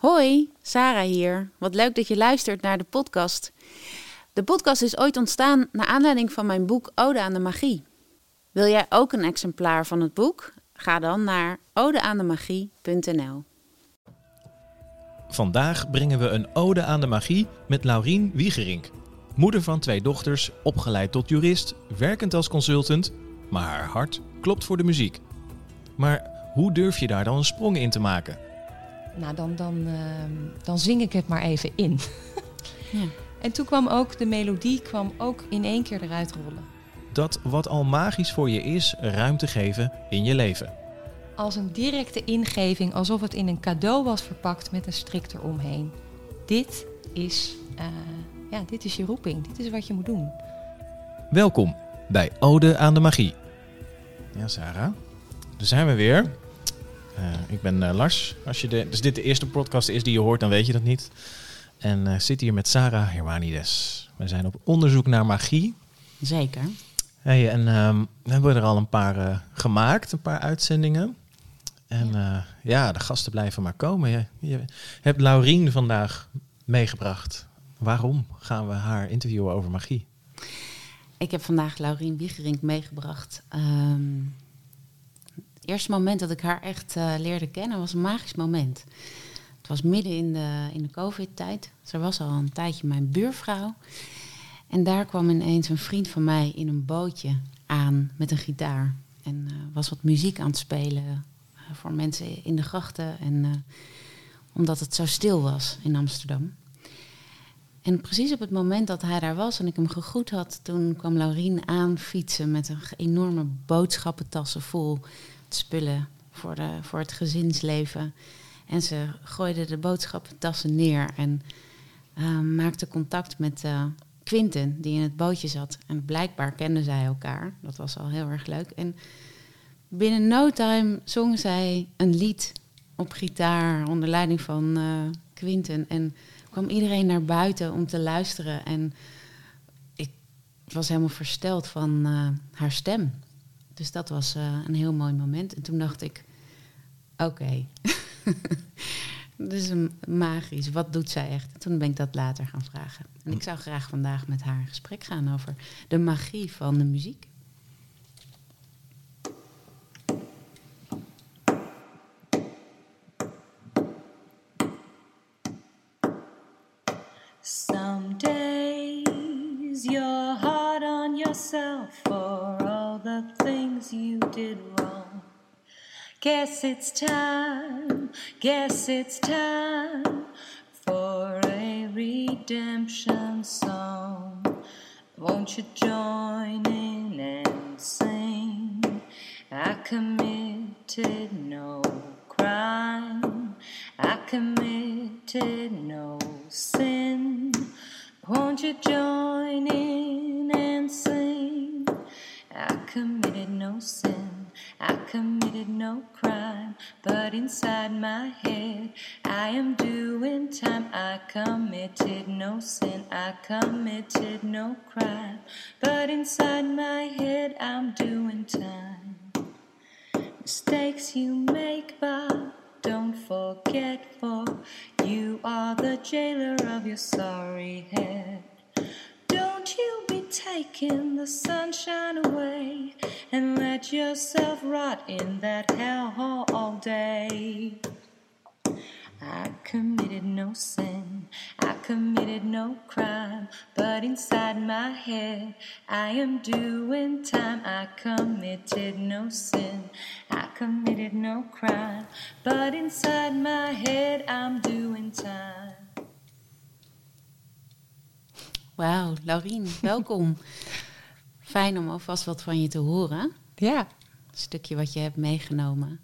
Hoi, Sara hier. Wat leuk dat je luistert naar de podcast. De podcast is ooit ontstaan naar aanleiding van mijn boek Ode aan de Magie. Wil jij ook een exemplaar van het boek? Ga dan naar odeaandemagie.nl. Vandaag brengen we een ode aan de magie met Laurien Wigerink. Moeder van 2 dochters, opgeleid tot jurist, werkend als consultant, maar haar hart klopt voor de muziek. Maar hoe durf je daar dan een sprong in te maken? Nou, dan zing ik het maar even in. Ja. En toen kwam ook de melodie in 1 keer eruit rollen. Dat wat al magisch voor je is, ruimte geven in je leven. Als een directe ingeving, alsof het in een cadeau was verpakt met een strik eromheen. Dit is je roeping, dit is wat je moet doen. Welkom bij Ode aan de Magie. Ja, Sarah, daar zijn we weer. Ik ben Lars. Als dit de eerste podcast is die je hoort, dan weet je dat niet. En zit hier met Sara Hermanides. We zijn op onderzoek naar magie. Zeker. Hey, en we hebben er al een paar gemaakt, een paar uitzendingen. En de gasten blijven maar komen. Je hebt Laurien vandaag meegebracht. Waarom gaan we haar interviewen over magie? Ik heb vandaag Laurien Wigerink meegebracht. Het eerste moment dat ik haar echt leerde kennen was een magisch moment. Het was midden in de COVID-tijd. Ze was al een tijdje mijn buurvrouw. En daar kwam ineens een vriend van mij in een bootje aan met een gitaar. En was wat muziek aan het spelen voor mensen in de grachten. En omdat het zo stil was in Amsterdam. En precies op het moment dat hij daar was en ik hem gegroet had, toen kwam Laurien aan fietsen met een enorme boodschappentassen vol spullen voor het gezinsleven. En ze gooide de boodschappentassen neer en maakte contact met Quinten, die in het bootje zat. En blijkbaar kenden zij elkaar. Dat was al heel erg leuk. En binnen no time zong zij een lied op gitaar onder leiding van Quinten. En kwam iedereen naar buiten om te luisteren. En ik was helemaal versteld van haar stem. Dus dat was een heel mooi moment. En toen dacht ik, oké. Dit is magisch. Wat doet zij echt? Toen ben ik dat later gaan vragen. En ik zou graag vandaag met haar in gesprek gaan over de magie van de muziek. Some days you're hard on yourself for all the things you did wrong. Guess it's time for a redemption song. Won't you join in and sing? I committed no crime. I committed no sin. Won't you join in and sing? I committed no sin. I committed no crime, but inside my head I am doing time. I committed no sin, I committed no crime, but inside my head I'm doing time. Mistakes you make, but don't forget, for you are the jailer of your sorry head. Don't you be taking the sunshine away and let yourself rot in that hellhole all day. I committed no sin, I committed no crime, but inside my head I am doing time. I committed no sin, I committed no crime, but inside my head I'm doing time. Wauw, Laurien, welkom. Fijn om alvast wat van je te horen. Ja. Een stukje wat je hebt meegenomen.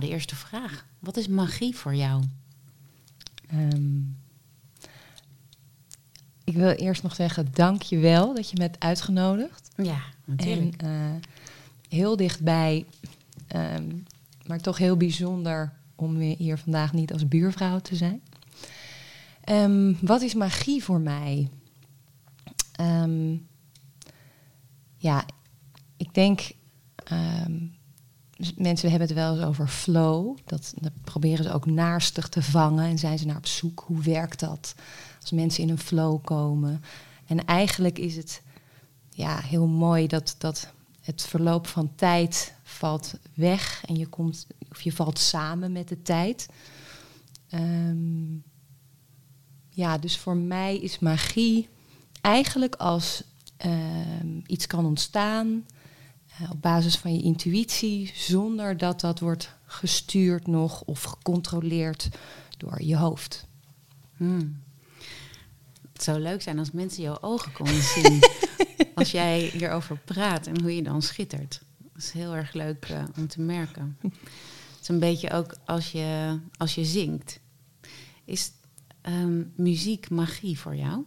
De eerste vraag. Wat is magie voor jou? Ik wil eerst nog zeggen, dank je wel dat je me hebt uitgenodigd. Ja, natuurlijk. En heel dichtbij, maar toch heel bijzonder om hier vandaag niet als buurvrouw te zijn. Wat is magie voor mij? Ik denk mensen hebben het wel eens over flow. Dat proberen ze ook naarstig te vangen. En zijn ze naar op zoek. Hoe werkt dat? Als mensen in een flow komen. En eigenlijk is het heel mooi dat het verloop van tijd valt weg. En je valt samen met de tijd. Dus voor mij is magie eigenlijk als iets kan ontstaan op basis van je intuïtie, zonder dat dat wordt gestuurd nog of gecontroleerd door je hoofd. Het zou leuk zijn als mensen jouw ogen konden zien als jij hierover praat en hoe je dan schittert. Dat is heel erg leuk om te merken. Het is een beetje ook als je zingt. Is muziek magie voor jou?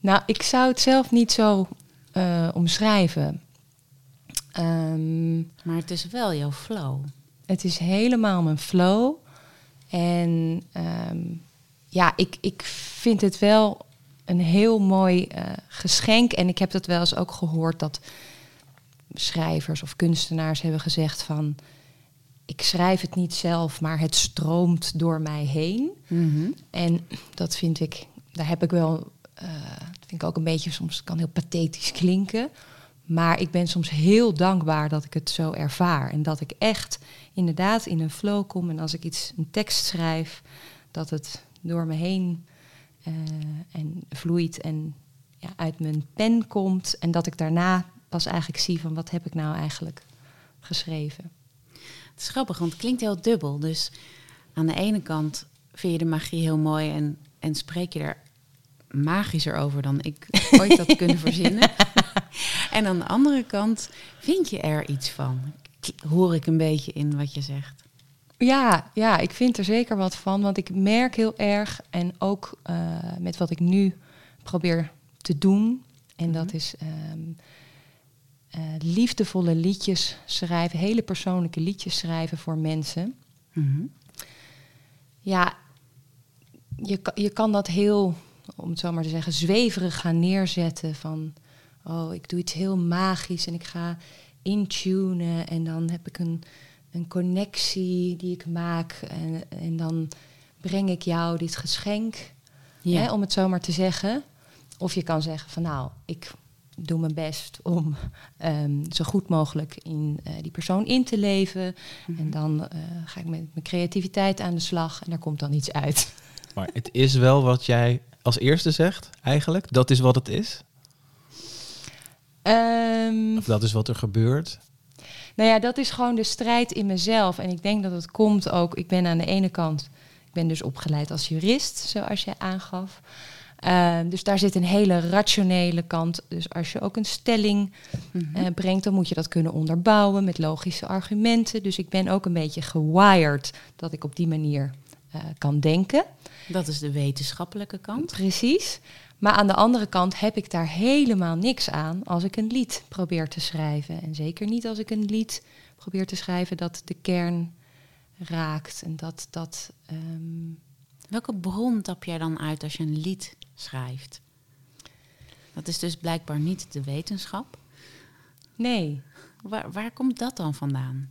Nou, ik zou het zelf niet zo omschrijven. Maar het is wel jouw flow. Het is helemaal mijn flow. En ik vind het wel een heel mooi geschenk. En ik heb dat wel eens ook gehoord dat schrijvers of kunstenaars hebben gezegd van... ik schrijf het niet zelf, maar het stroomt door mij heen. Mm-hmm. En dat vind ik... daar heb ik wel... dat vind ik ook een beetje, soms kan heel pathetisch klinken. Maar ik ben soms heel dankbaar dat ik het zo ervaar. En dat ik echt inderdaad in een flow kom. En als ik een tekst schrijf, dat het door me heen en vloeit en uit mijn pen komt. En dat ik daarna pas eigenlijk zie van wat heb ik nou eigenlijk geschreven. Het is grappig, want het klinkt heel dubbel. Dus aan de ene kant vind je de magie heel mooi en spreek je er magischer over dan ik ooit had kunnen verzinnen. En aan de andere kant vind je er iets van. Hoor ik een beetje in wat je zegt. Ja, ik vind er zeker wat van. Want ik merk heel erg, en ook met wat ik nu probeer te doen... en dat is liefdevolle liedjes schrijven... hele persoonlijke liedjes schrijven voor mensen. Mm-hmm. Ja, je kan dat heel... om het zo maar te zeggen, zweverig gaan neerzetten van... oh, ik doe iets heel magisch en ik ga intunen... en dan heb ik een connectie die ik maak... en dan breng ik jou dit geschenk, hè, om het zo maar te zeggen. Of je kan zeggen van nou, ik doe mijn best om zo goed mogelijk... in die persoon in te leven. Mm-hmm. En dan ga ik met mijn creativiteit aan de slag... en daar komt dan iets uit. Maar het is wel wat jij... als eerste zegt, eigenlijk, dat is wat het is? Of dat is wat er gebeurt? Nou ja, dat is gewoon de strijd in mezelf. En ik denk dat het komt ook... Ik ben aan de ene kant... Ik ben dus opgeleid als jurist, zoals jij aangaf. Dus daar zit een hele rationele kant. Dus als je ook een stelling brengt... dan moet je dat kunnen onderbouwen met logische argumenten. Dus ik ben ook een beetje gewired dat ik op die manier... kan denken. Dat is de wetenschappelijke kant. Precies. Maar aan de andere kant heb ik daar helemaal niks aan als ik een lied probeer te schrijven. En zeker niet als ik een lied probeer te schrijven dat de kern raakt. En dat Welke bron tap jij dan uit als je een lied schrijft? Dat is dus blijkbaar niet de wetenschap. Nee. Waar komt dat dan vandaan?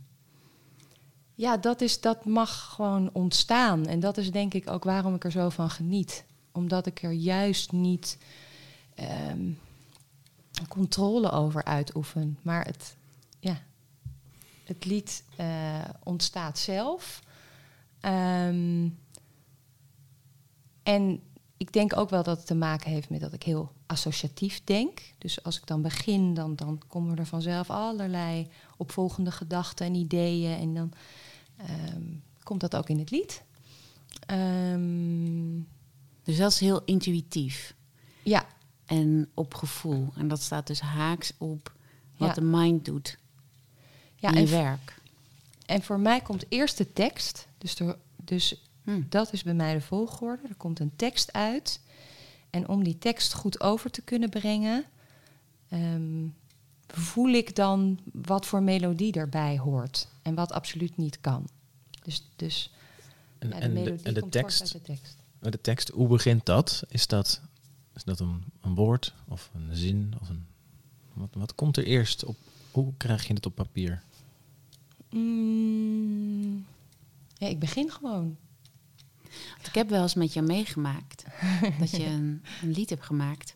Ja, dat mag gewoon ontstaan. En dat is denk ik ook waarom ik er zo van geniet. Omdat ik er juist niet controle over uitoefen. Maar het lied ontstaat zelf. En ik denk ook wel dat het te maken heeft met dat ik heel associatief denk. Dus als ik dan begin, dan komen er vanzelf allerlei opvolgende gedachten en ideeën. En dan komt dat ook in het lied. Dus dat is heel intuïtief. Ja. En op gevoel. En dat staat dus haaks op wat de mind doet in je werk. En voor mij komt eerst de tekst. Dus dat is bij mij de volgorde. Er komt een tekst uit... En om die tekst goed over te kunnen brengen... voel ik dan wat voor melodie erbij hoort. En wat absoluut niet kan. Dus de melodie komt tekst, voort uit de tekst. De tekst, hoe begint dat? Is dat een woord of een zin? Wat komt er eerst op? Hoe krijg je het op papier? Ja, ik begin gewoon. Want ik heb wel eens met jou meegemaakt dat je een lied hebt gemaakt. Dat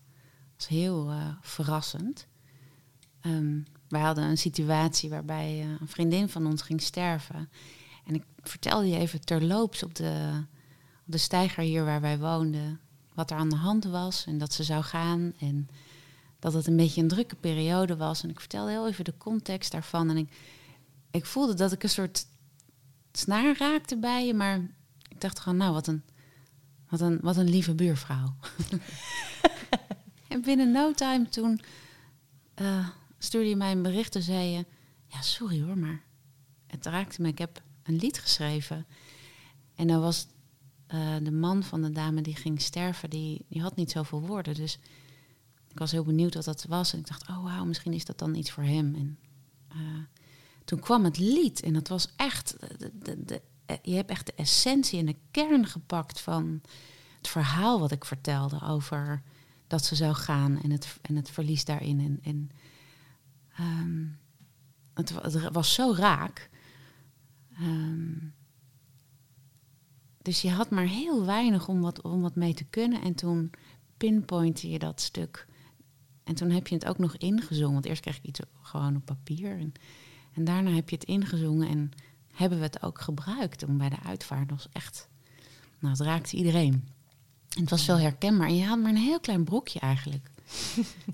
was heel verrassend. Wij hadden een situatie waarbij een vriendin van ons ging sterven. En ik vertelde je even terloops op de steiger hier waar wij woonden wat er aan de hand was en dat ze zou gaan en dat het een beetje een drukke periode was. En ik vertelde heel even de context daarvan. En ik voelde dat ik een soort snaar raakte bij je, maar ik dacht gewoon, nou, wat een lieve buurvrouw. En binnen no time toen stuurde je mij een bericht en zei je, ja, sorry hoor, maar het raakte me. Ik heb een lied geschreven. En dan was de man van de dame die ging sterven, die had niet zoveel woorden. Dus ik was heel benieuwd wat dat was. En ik dacht, oh wauw, misschien is dat dan iets voor hem. En toen kwam het lied. En dat was echt, je hebt echt de essentie en de kern gepakt van het verhaal wat ik vertelde over dat ze zou gaan en het verlies daarin. Het was zo raak. Dus je had maar heel weinig om wat mee te kunnen. En toen pinpointte je dat stuk. En toen heb je het ook nog ingezongen. Want eerst kreeg ik iets gewoon op papier. En daarna heb je het ingezongen. En hebben we het ook gebruikt om bij de uitvaart. Dat was echt... Nou, het raakte iedereen. En het was wel herkenbaar. En je had maar een heel klein brokje eigenlijk.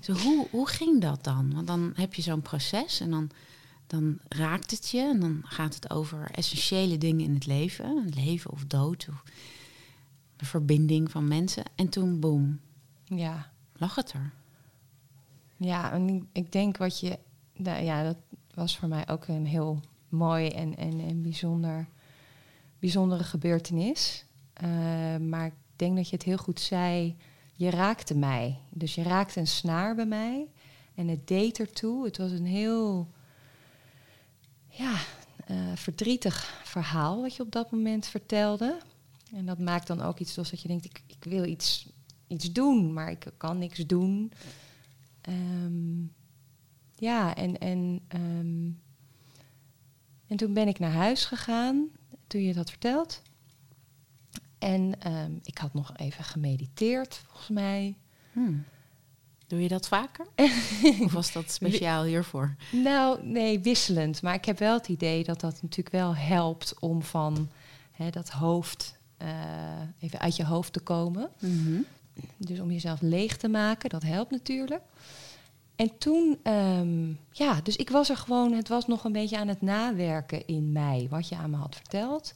Zo, hoe ging dat dan? Want dan heb je zo'n proces en dan raakt het je. En dan gaat het over essentiële dingen in het leven. Leven of dood. Of de verbinding van mensen. En toen, boem. Ja. Lag het er. Ja, en ik denk wat je... Nou ja, dat was voor mij ook een heel mooi en bijzondere gebeurtenis. Maar ik denk dat je het heel goed zei. Je raakte mij. Dus je raakte een snaar bij mij. En het deed ertoe. Het was een heel... Ja, verdrietig verhaal wat je op dat moment vertelde. En dat maakt dan ook iets los dat je denkt, ik wil iets doen, maar ik kan niks doen. En toen ben ik naar huis gegaan, toen je het had verteld. En ik had nog even gemediteerd, volgens mij. Doe je dat vaker? Of was dat speciaal hiervoor? Nou, nee, wisselend. Maar ik heb wel het idee dat natuurlijk wel helpt om van dat hoofd even uit je hoofd te komen. Mm-hmm. Dus om jezelf leeg te maken, dat helpt natuurlijk. En toen, dus ik was er gewoon... Het was nog een beetje aan het nawerken in mij, wat je aan me had verteld.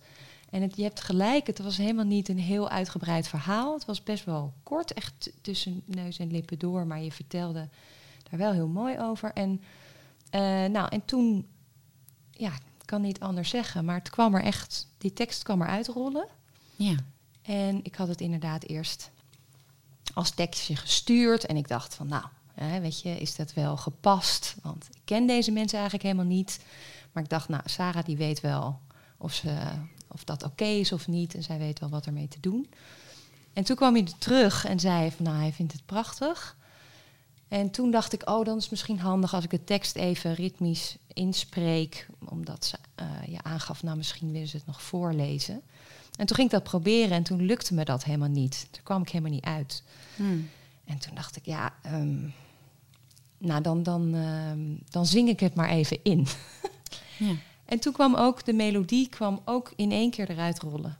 En je hebt gelijk, het was helemaal niet een heel uitgebreid verhaal. Het was best wel kort, echt tussen neus en lippen door. Maar je vertelde daar wel heel mooi over. En, toen, ja, ik kan niet anders zeggen. Maar het kwam er echt, die tekst kwam eruit rollen. Ja. En ik had het inderdaad eerst als tekstje gestuurd. En ik dacht van, nou, weet je, is dat wel gepast? Want ik ken deze mensen eigenlijk helemaal niet. Maar ik dacht, nou, Sara die weet wel of ze... Of dat oké is of niet. En zij weet wel wat ermee te doen. En toen kwam hij er terug en zei van... Nou, hij vindt het prachtig. En toen dacht ik... Oh, dan is het misschien handig als ik de tekst even ritmisch inspreek. Omdat ze je aangaf... Nou, misschien willen ze het nog voorlezen. En toen ging ik dat proberen. En toen lukte me dat helemaal niet. Toen kwam ik helemaal niet uit. En toen dacht ik... Ja, dan zing ik het maar even in. Ja. En toen kwam ook de melodie in één keer eruit rollen.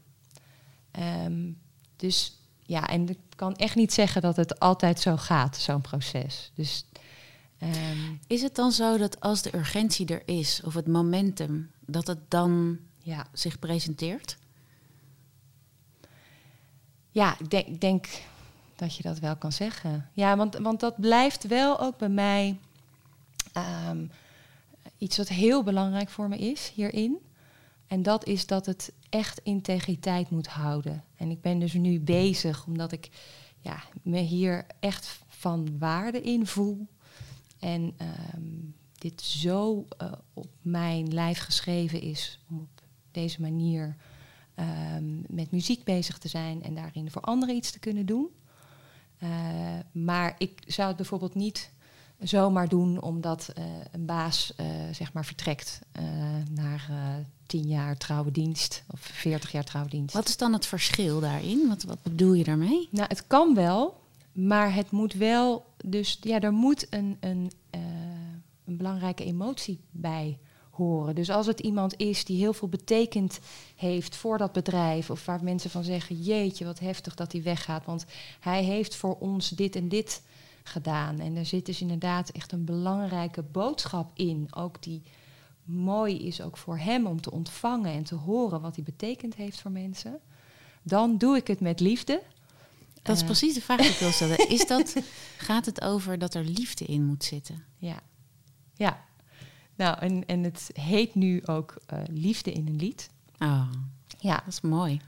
Dus ja, en ik kan echt niet zeggen dat het altijd zo gaat, zo'n proces. Dus, is het dan zo dat als de urgentie er is, of het momentum, dat het dan zich presenteert? Ja, ik denk dat je dat wel kan zeggen. Ja, want dat blijft wel ook bij mij... Iets wat heel belangrijk voor me is hierin. En dat is dat het echt integriteit moet houden. En ik ben dus nu bezig, omdat ik me hier echt van waarde in voel. En dit zo op mijn lijf geschreven is... om op deze manier met muziek bezig te zijn... en daarin voor anderen iets te kunnen doen. Maar ik zou het bijvoorbeeld niet... zomaar doen omdat een baas zeg maar vertrekt naar 10 jaar trouwe dienst of 40 jaar trouwe dienst. Wat is dan het verschil daarin? Wat bedoel je daarmee? Nou, het kan wel, maar het moet wel. Dus ja, er moet een belangrijke emotie bij horen. Dus als het iemand is die heel veel betekend heeft voor dat bedrijf, of waar mensen van zeggen, jeetje, wat heftig dat hij weggaat, want hij heeft voor ons dit en dit gedaan. En er zit dus inderdaad echt een belangrijke boodschap in, ook die mooi is ook voor hem om te ontvangen en te horen wat hij betekend heeft voor mensen. Dan doe ik het met liefde. Dat is precies de vraag die ik wil stellen. Gaat het over dat er liefde in moet zitten? Ja. Nou, en het heet nu ook Liefde in een Lied. Oh, ja, dat is mooi.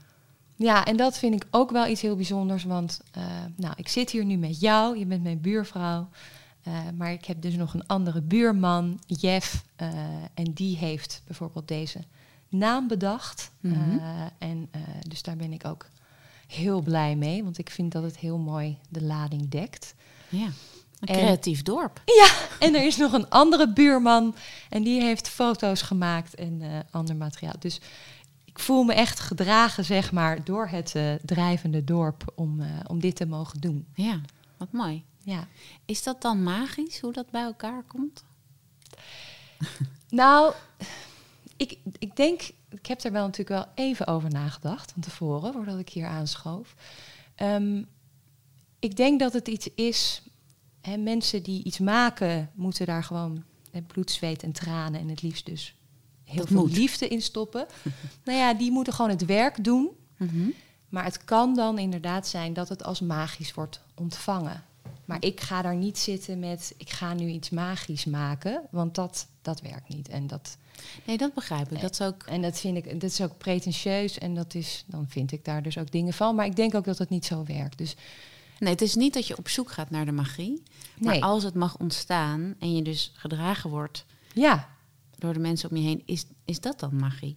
Ja, en dat vind ik ook wel iets heel bijzonders. Want ik zit hier nu met jou. Je bent mijn buurvrouw. Maar ik heb dus nog een andere buurman, Jeff. En die heeft bijvoorbeeld deze naam bedacht. Mm-hmm. Dus daar ben ik ook heel blij mee. Want ik vind dat het heel mooi de lading dekt. Ja. Een creatief dorp. Ja, en er is nog een andere buurman. En die heeft foto's gemaakt en ander materiaal. Dus ik voel me echt gedragen, zeg maar, door het drijvende dorp om dit te mogen doen. Ja, wat mooi. Ja. Is dat dan magisch, hoe dat bij elkaar komt? Nou, ik denk, ik heb er wel natuurlijk wel even over nagedacht van tevoren, voordat ik hier aanschoof. Ik denk dat het iets is. En mensen die iets maken, moeten daar gewoon bloed, zweet en tranen en het liefst dus heel dat veel moet. Liefde in stoppen. Nou ja, die moeten gewoon het werk doen. Mm-hmm. Maar het kan dan inderdaad zijn dat het als magisch wordt ontvangen. Maar ik ga daar niet zitten met, ik ga nu iets magisch maken, want dat werkt niet. En dat, nee, dat begrijp ik. Dat is ook, en dat vind ik, dat is ook pretentieus en dat is, dan vind ik daar dus ook dingen van. Maar ik denk ook dat het niet zo werkt. Dus nee, het is niet dat je op zoek gaat naar de magie. Maar nee. Als het mag ontstaan en je dus gedragen wordt door de mensen om je heen, is dat dan magie?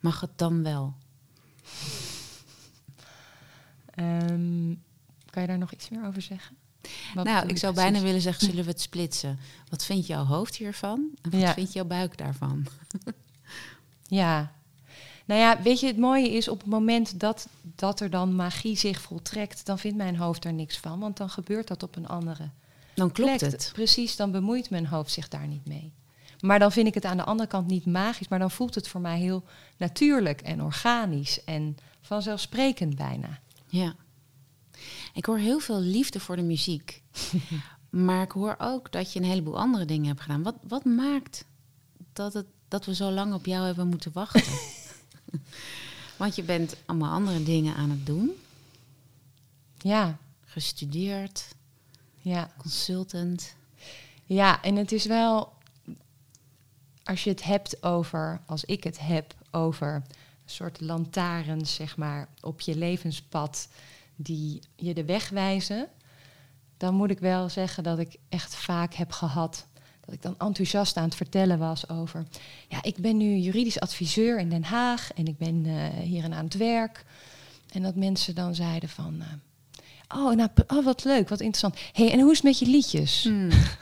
Mag het dan wel? Kan je daar nog iets meer over zeggen? Ik zou bijna willen zeggen, zullen we het splitsen? Wat vindt jouw hoofd hiervan? En wat vindt jouw buik daarvan? Ja. Nou ja, weet je, het mooie is op het moment dat er dan magie zich voltrekt, dan vindt mijn hoofd er niks van, want dan gebeurt dat op een andere. Dan klopt het. Precies, dan bemoeit mijn hoofd zich daar niet mee. Maar dan vind ik het aan de andere kant niet magisch, maar dan voelt het voor mij heel natuurlijk en organisch en vanzelfsprekend bijna. Ja. Ik hoor heel veel liefde voor de muziek, maar ik hoor ook dat je een heleboel andere dingen hebt gedaan. Wat maakt dat we zo lang op jou hebben moeten wachten? Want je bent allemaal andere dingen aan het doen. Ja. Gestudeerd. Ja. Consultant. Ja, en het is wel, als je het hebt over, als ik het heb over een soort lantaarns, zeg maar, op je levenspad die je de weg wijzen, dan moet ik wel zeggen dat ik echt vaak heb gehad dat ik dan enthousiast aan het vertellen was over, ja, ik ben nu juridisch adviseur in Den Haag en ik ben hier aan het werk. En dat mensen dan zeiden van, wat leuk, wat interessant. Hey, en hoe is het met je liedjes?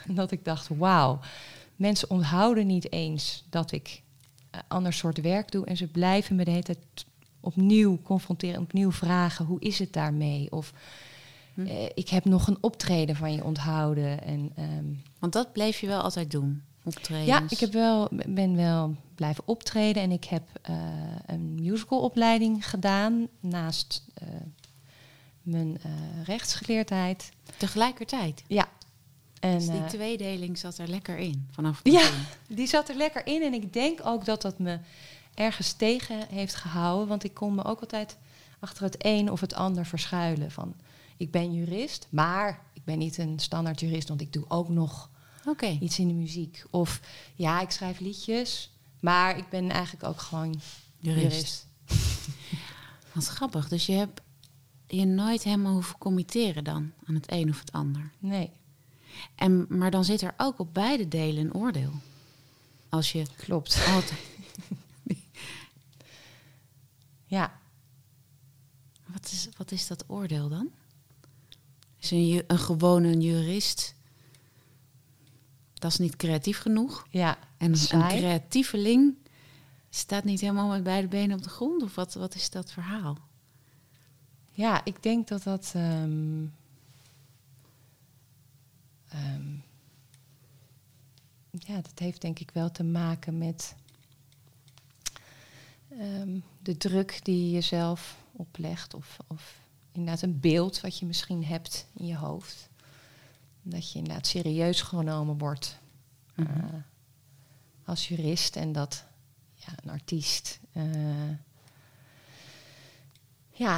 Dat ik dacht, wauw, mensen onthouden niet eens dat ik ander soort werk doe en ze blijven me de hele tijd opnieuw confronteren, opnieuw vragen, hoe is het daarmee? Of ik heb nog een optreden van je onthouden. En, want dat bleef je wel altijd doen, optredens? Ja, ik ben wel blijven optreden. En ik heb een musicalopleiding gedaan naast mijn rechtsgeleerdheid. Tegelijkertijd? Ja. En, dus die tweedeling zat er lekker in vanaf het begin? Ja, die zat er lekker in. En ik denk ook dat dat me ergens tegen heeft gehouden. Want ik kon me ook altijd achter het een of het ander verschuilen van, ik ben jurist, maar ik ben niet een standaard jurist, want ik doe ook nog iets in de muziek. Of ja, ik schrijf liedjes, maar ik ben eigenlijk ook gewoon jurist. Wat grappig. Dus je hebt je nooit helemaal hoeven committeren dan aan het een of het ander. Nee. Maar dan zit er ook op beide delen een oordeel. Als je klopt. Altijd. Ja. Wat is dat oordeel dan? Is een gewone jurist dat is niet creatief genoeg. Ja, en een creatieveling staat niet helemaal met beide benen op de grond. Of wat is dat verhaal? Ja, ik denk dat dat... ja, dat heeft denk ik wel te maken met de druk die je jezelf oplegt. Of inderdaad een beeld wat je misschien hebt in je hoofd. Dat je inderdaad serieus genomen wordt als jurist. En dat een artiest...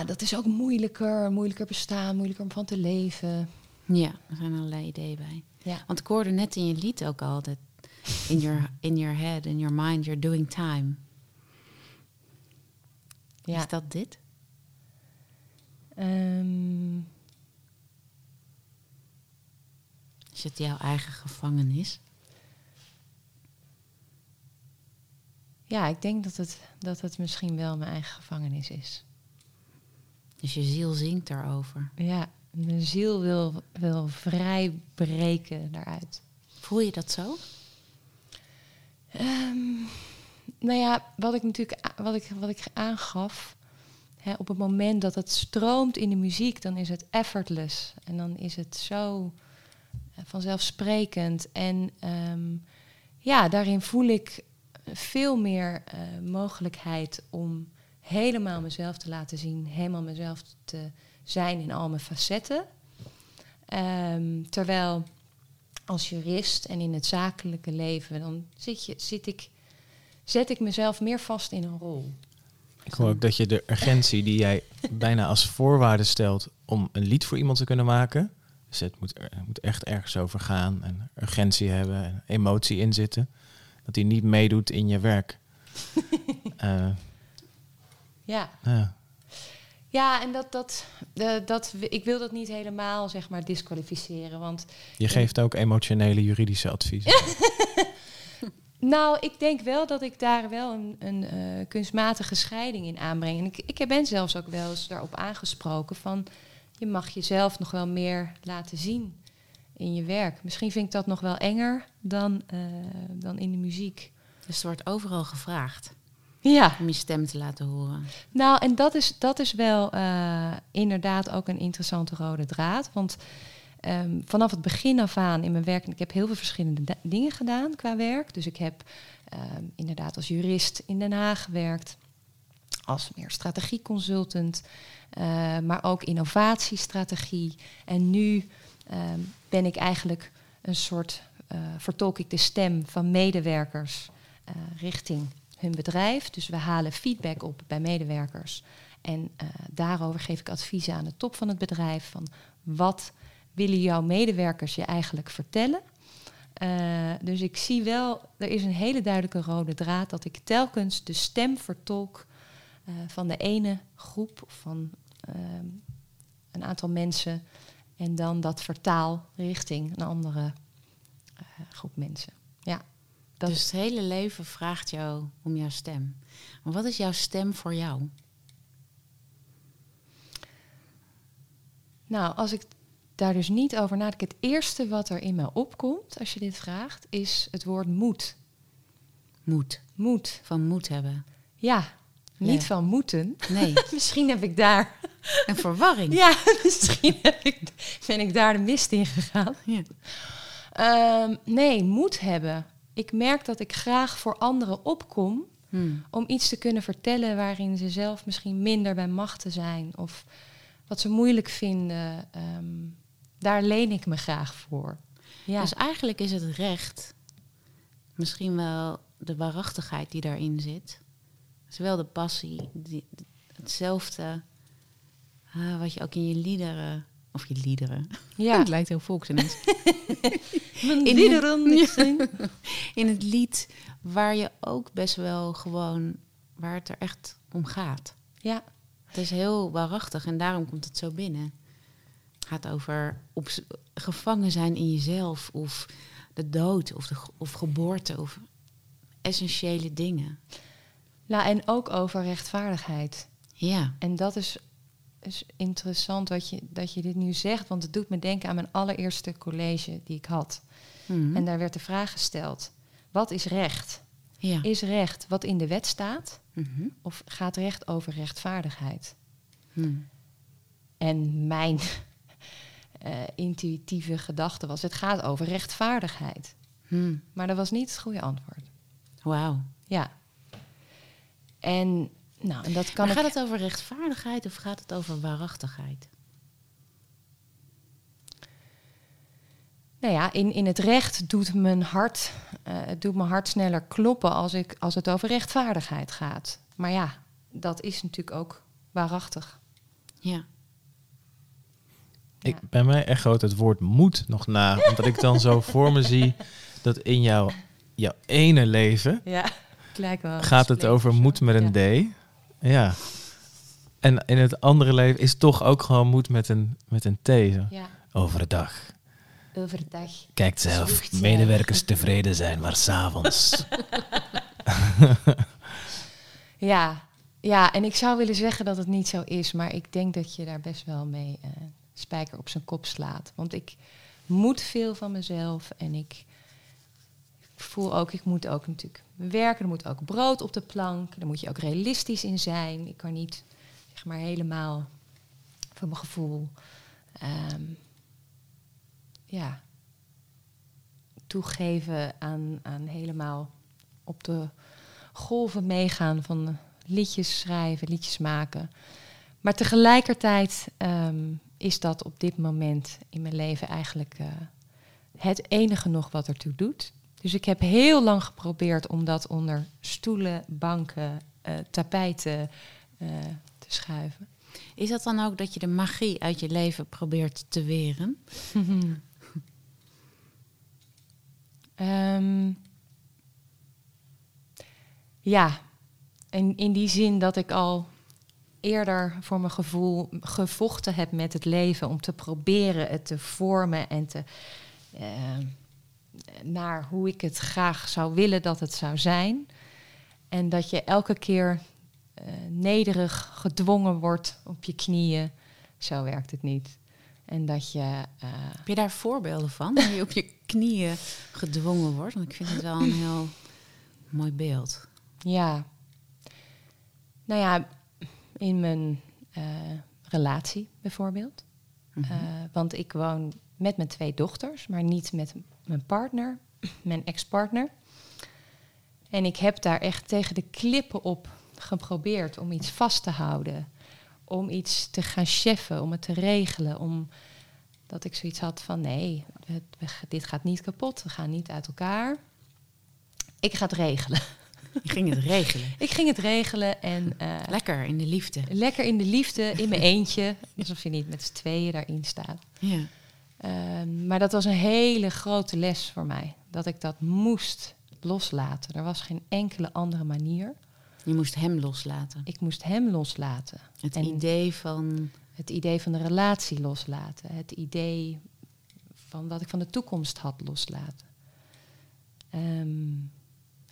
dat is ook moeilijker bestaan, moeilijker om van te leven. Ja, er zijn allerlei ideeën bij. Ja. Want ik hoorde net in je lied ook al dat in your head, in your mind, you're doing time. Ja. Is dat dit? Is het jouw eigen gevangenis? Ja, ik denk dat het misschien wel mijn eigen gevangenis is. Dus je ziel zingt daarover. Ja, mijn ziel wil vrij breken daaruit. Voel je dat zo? Wat ik aangaf... Hè, op het moment dat het stroomt in de muziek... dan is het effortless. En dan is het zo vanzelfsprekend. En daarin voel ik veel meer mogelijkheid om... helemaal mezelf te laten zien, helemaal mezelf te zijn in al mijn facetten. Terwijl als jurist en in het zakelijke leven, dan zet ik mezelf meer vast in een rol. Ik hoor ook dat je de urgentie die jij bijna als voorwaarde stelt om een lied voor iemand te kunnen maken, dus het moet echt ergens over gaan en urgentie hebben en emotie in zitten, dat die niet meedoet in je werk. Ja, en dat ik wil dat niet helemaal, zeg maar, disqualificeren, want... Je geeft ook emotionele juridische adviezen. Nou, ik denk wel dat ik daar wel een kunstmatige scheiding in aanbreng. En ik ben zelfs ook wel eens daarop aangesproken van... je mag jezelf nog wel meer laten zien in je werk. Misschien vind ik dat nog wel enger dan in de muziek. Dus er wordt overal gevraagd. Ja. Om je stem te laten horen. Nou, en dat is wel inderdaad ook een interessante rode draad. Want vanaf het begin af aan in mijn werk... ik heb heel veel verschillende dingen gedaan qua werk. Dus ik heb inderdaad als jurist in Den Haag gewerkt. Als meer strategieconsultant. Maar ook innovatiestrategie. En nu ben ik eigenlijk een soort... vertolk ik de stem van medewerkers richting... hun bedrijf. Dus we halen feedback op bij medewerkers. En daarover geef ik adviezen aan de top van het bedrijf. Van wat willen jouw medewerkers je eigenlijk vertellen? Dus ik zie wel, er is een hele duidelijke rode draad... dat ik telkens de stem vertolk van de ene groep... of van een aantal mensen... en dan dat vertaal richting een andere groep mensen. Ja. Dus het hele leven vraagt jou om jouw stem. Maar wat is jouw stem voor jou? Nou, als ik daar dus niet over nadenk... het eerste wat er in mij opkomt, als je dit vraagt... is het woord moed. Moed. Moed. Van moed hebben. Ja, niet van moeten. Nee. Misschien heb ik daar... een verwarring. Ja, misschien ben ik daar de mist in gegaan. Ja. Nee, moed hebben... Ik merk dat ik graag voor anderen opkom om iets te kunnen vertellen... waarin ze zelf misschien minder bij machten zijn of wat ze moeilijk vinden. Daar leen ik me graag voor. Ja. Dus eigenlijk is het recht, misschien wel de waarachtigheid die daarin zit... zowel de passie, hetzelfde wat je ook in je liederen... Of je liederen. Ja. Het lijkt heel volksend. In het lied waar je ook best wel gewoon... waar het er echt om gaat. Ja. Het is heel waarachtig en daarom komt het zo binnen. Het gaat over gevangen zijn in jezelf... of de dood of geboorte of essentiële dingen. Nou, en ook over rechtvaardigheid. Ja. En dat is... is interessant dat je dit nu zegt, want het doet me denken aan mijn allereerste college die ik had. Mm-hmm. En daar werd de vraag gesteld, wat is recht? Ja. Is recht wat in de wet staat? Mm-hmm. Of gaat recht over rechtvaardigheid? Mm. En mijn intuïtieve gedachte was, het gaat over rechtvaardigheid. Mm. Maar dat was niet het goede antwoord. Wauw. Ja. En... Nou, en dat kan maar gaat het over rechtvaardigheid of gaat het over waarachtigheid? Nou ja, in het recht doet mijn hart sneller kloppen als het over rechtvaardigheid gaat. Maar ja, dat is natuurlijk ook waarachtig. Ja. Bij mij echoot het woord moed nog na. Omdat ik dan zo voor me zie dat in jouw ene leven... Ja, gaat het over moed met een D... Ja. En in het andere leven is toch ook gewoon moed met een T. Zo. Ja. Overdag. Overdag. Kijkt zelf. Medewerkers tevreden zijn, maar 's avonds. Ja, en ik zou willen zeggen dat het niet zo is. Maar ik denk dat je daar best wel mee spijker op zijn kop slaat. Want ik moet veel van mezelf. En ik voel ook, ik moet ook natuurlijk... werken, er moet ook brood op de plank, daar moet je ook realistisch in zijn. Ik kan niet, zeg maar, helemaal voor mijn gevoel toegeven aan helemaal op de golven meegaan van liedjes schrijven, liedjes maken. Maar tegelijkertijd is dat op dit moment in mijn leven eigenlijk het enige nog wat ertoe doet. Dus ik heb heel lang geprobeerd om dat onder stoelen, banken, tapijten te schuiven. Is dat dan ook dat je de magie uit je leven probeert te weren? Ja, en in die zin dat ik al eerder voor mijn gevoel gevochten heb met het leven... om te proberen het te vormen en te... naar hoe ik het graag zou willen dat het zou zijn. En dat je elke keer nederig gedwongen wordt op je knieën. Zo werkt het niet. En dat je... Heb je daar voorbeelden van? Dat je op je knieën gedwongen wordt? Want ik vind het wel een heel mooi beeld. Ja. Nou ja, in mijn relatie bijvoorbeeld. Mm-hmm. Want ik woon met mijn 2 dochters, maar niet met... mijn partner, mijn ex-partner. En ik heb daar echt tegen de klippen op geprobeerd om iets vast te houden. Om iets te gaan cheffen, om het te regelen. Omdat ik zoiets had van nee, dit gaat niet kapot. We gaan niet uit elkaar. Ik ga het regelen. Je ging het regelen? Ik ging het regelen. En, lekker in de liefde. Lekker in de liefde, in mijn eentje. Alsof je niet met z'n tweeën daarin staat. Ja. Maar dat was een hele grote les voor mij. Dat ik dat moest loslaten. Er was geen enkele andere manier. Je moest hem loslaten. Ik moest hem loslaten. Het idee van de relatie loslaten. Het idee van wat ik van de toekomst had loslaten.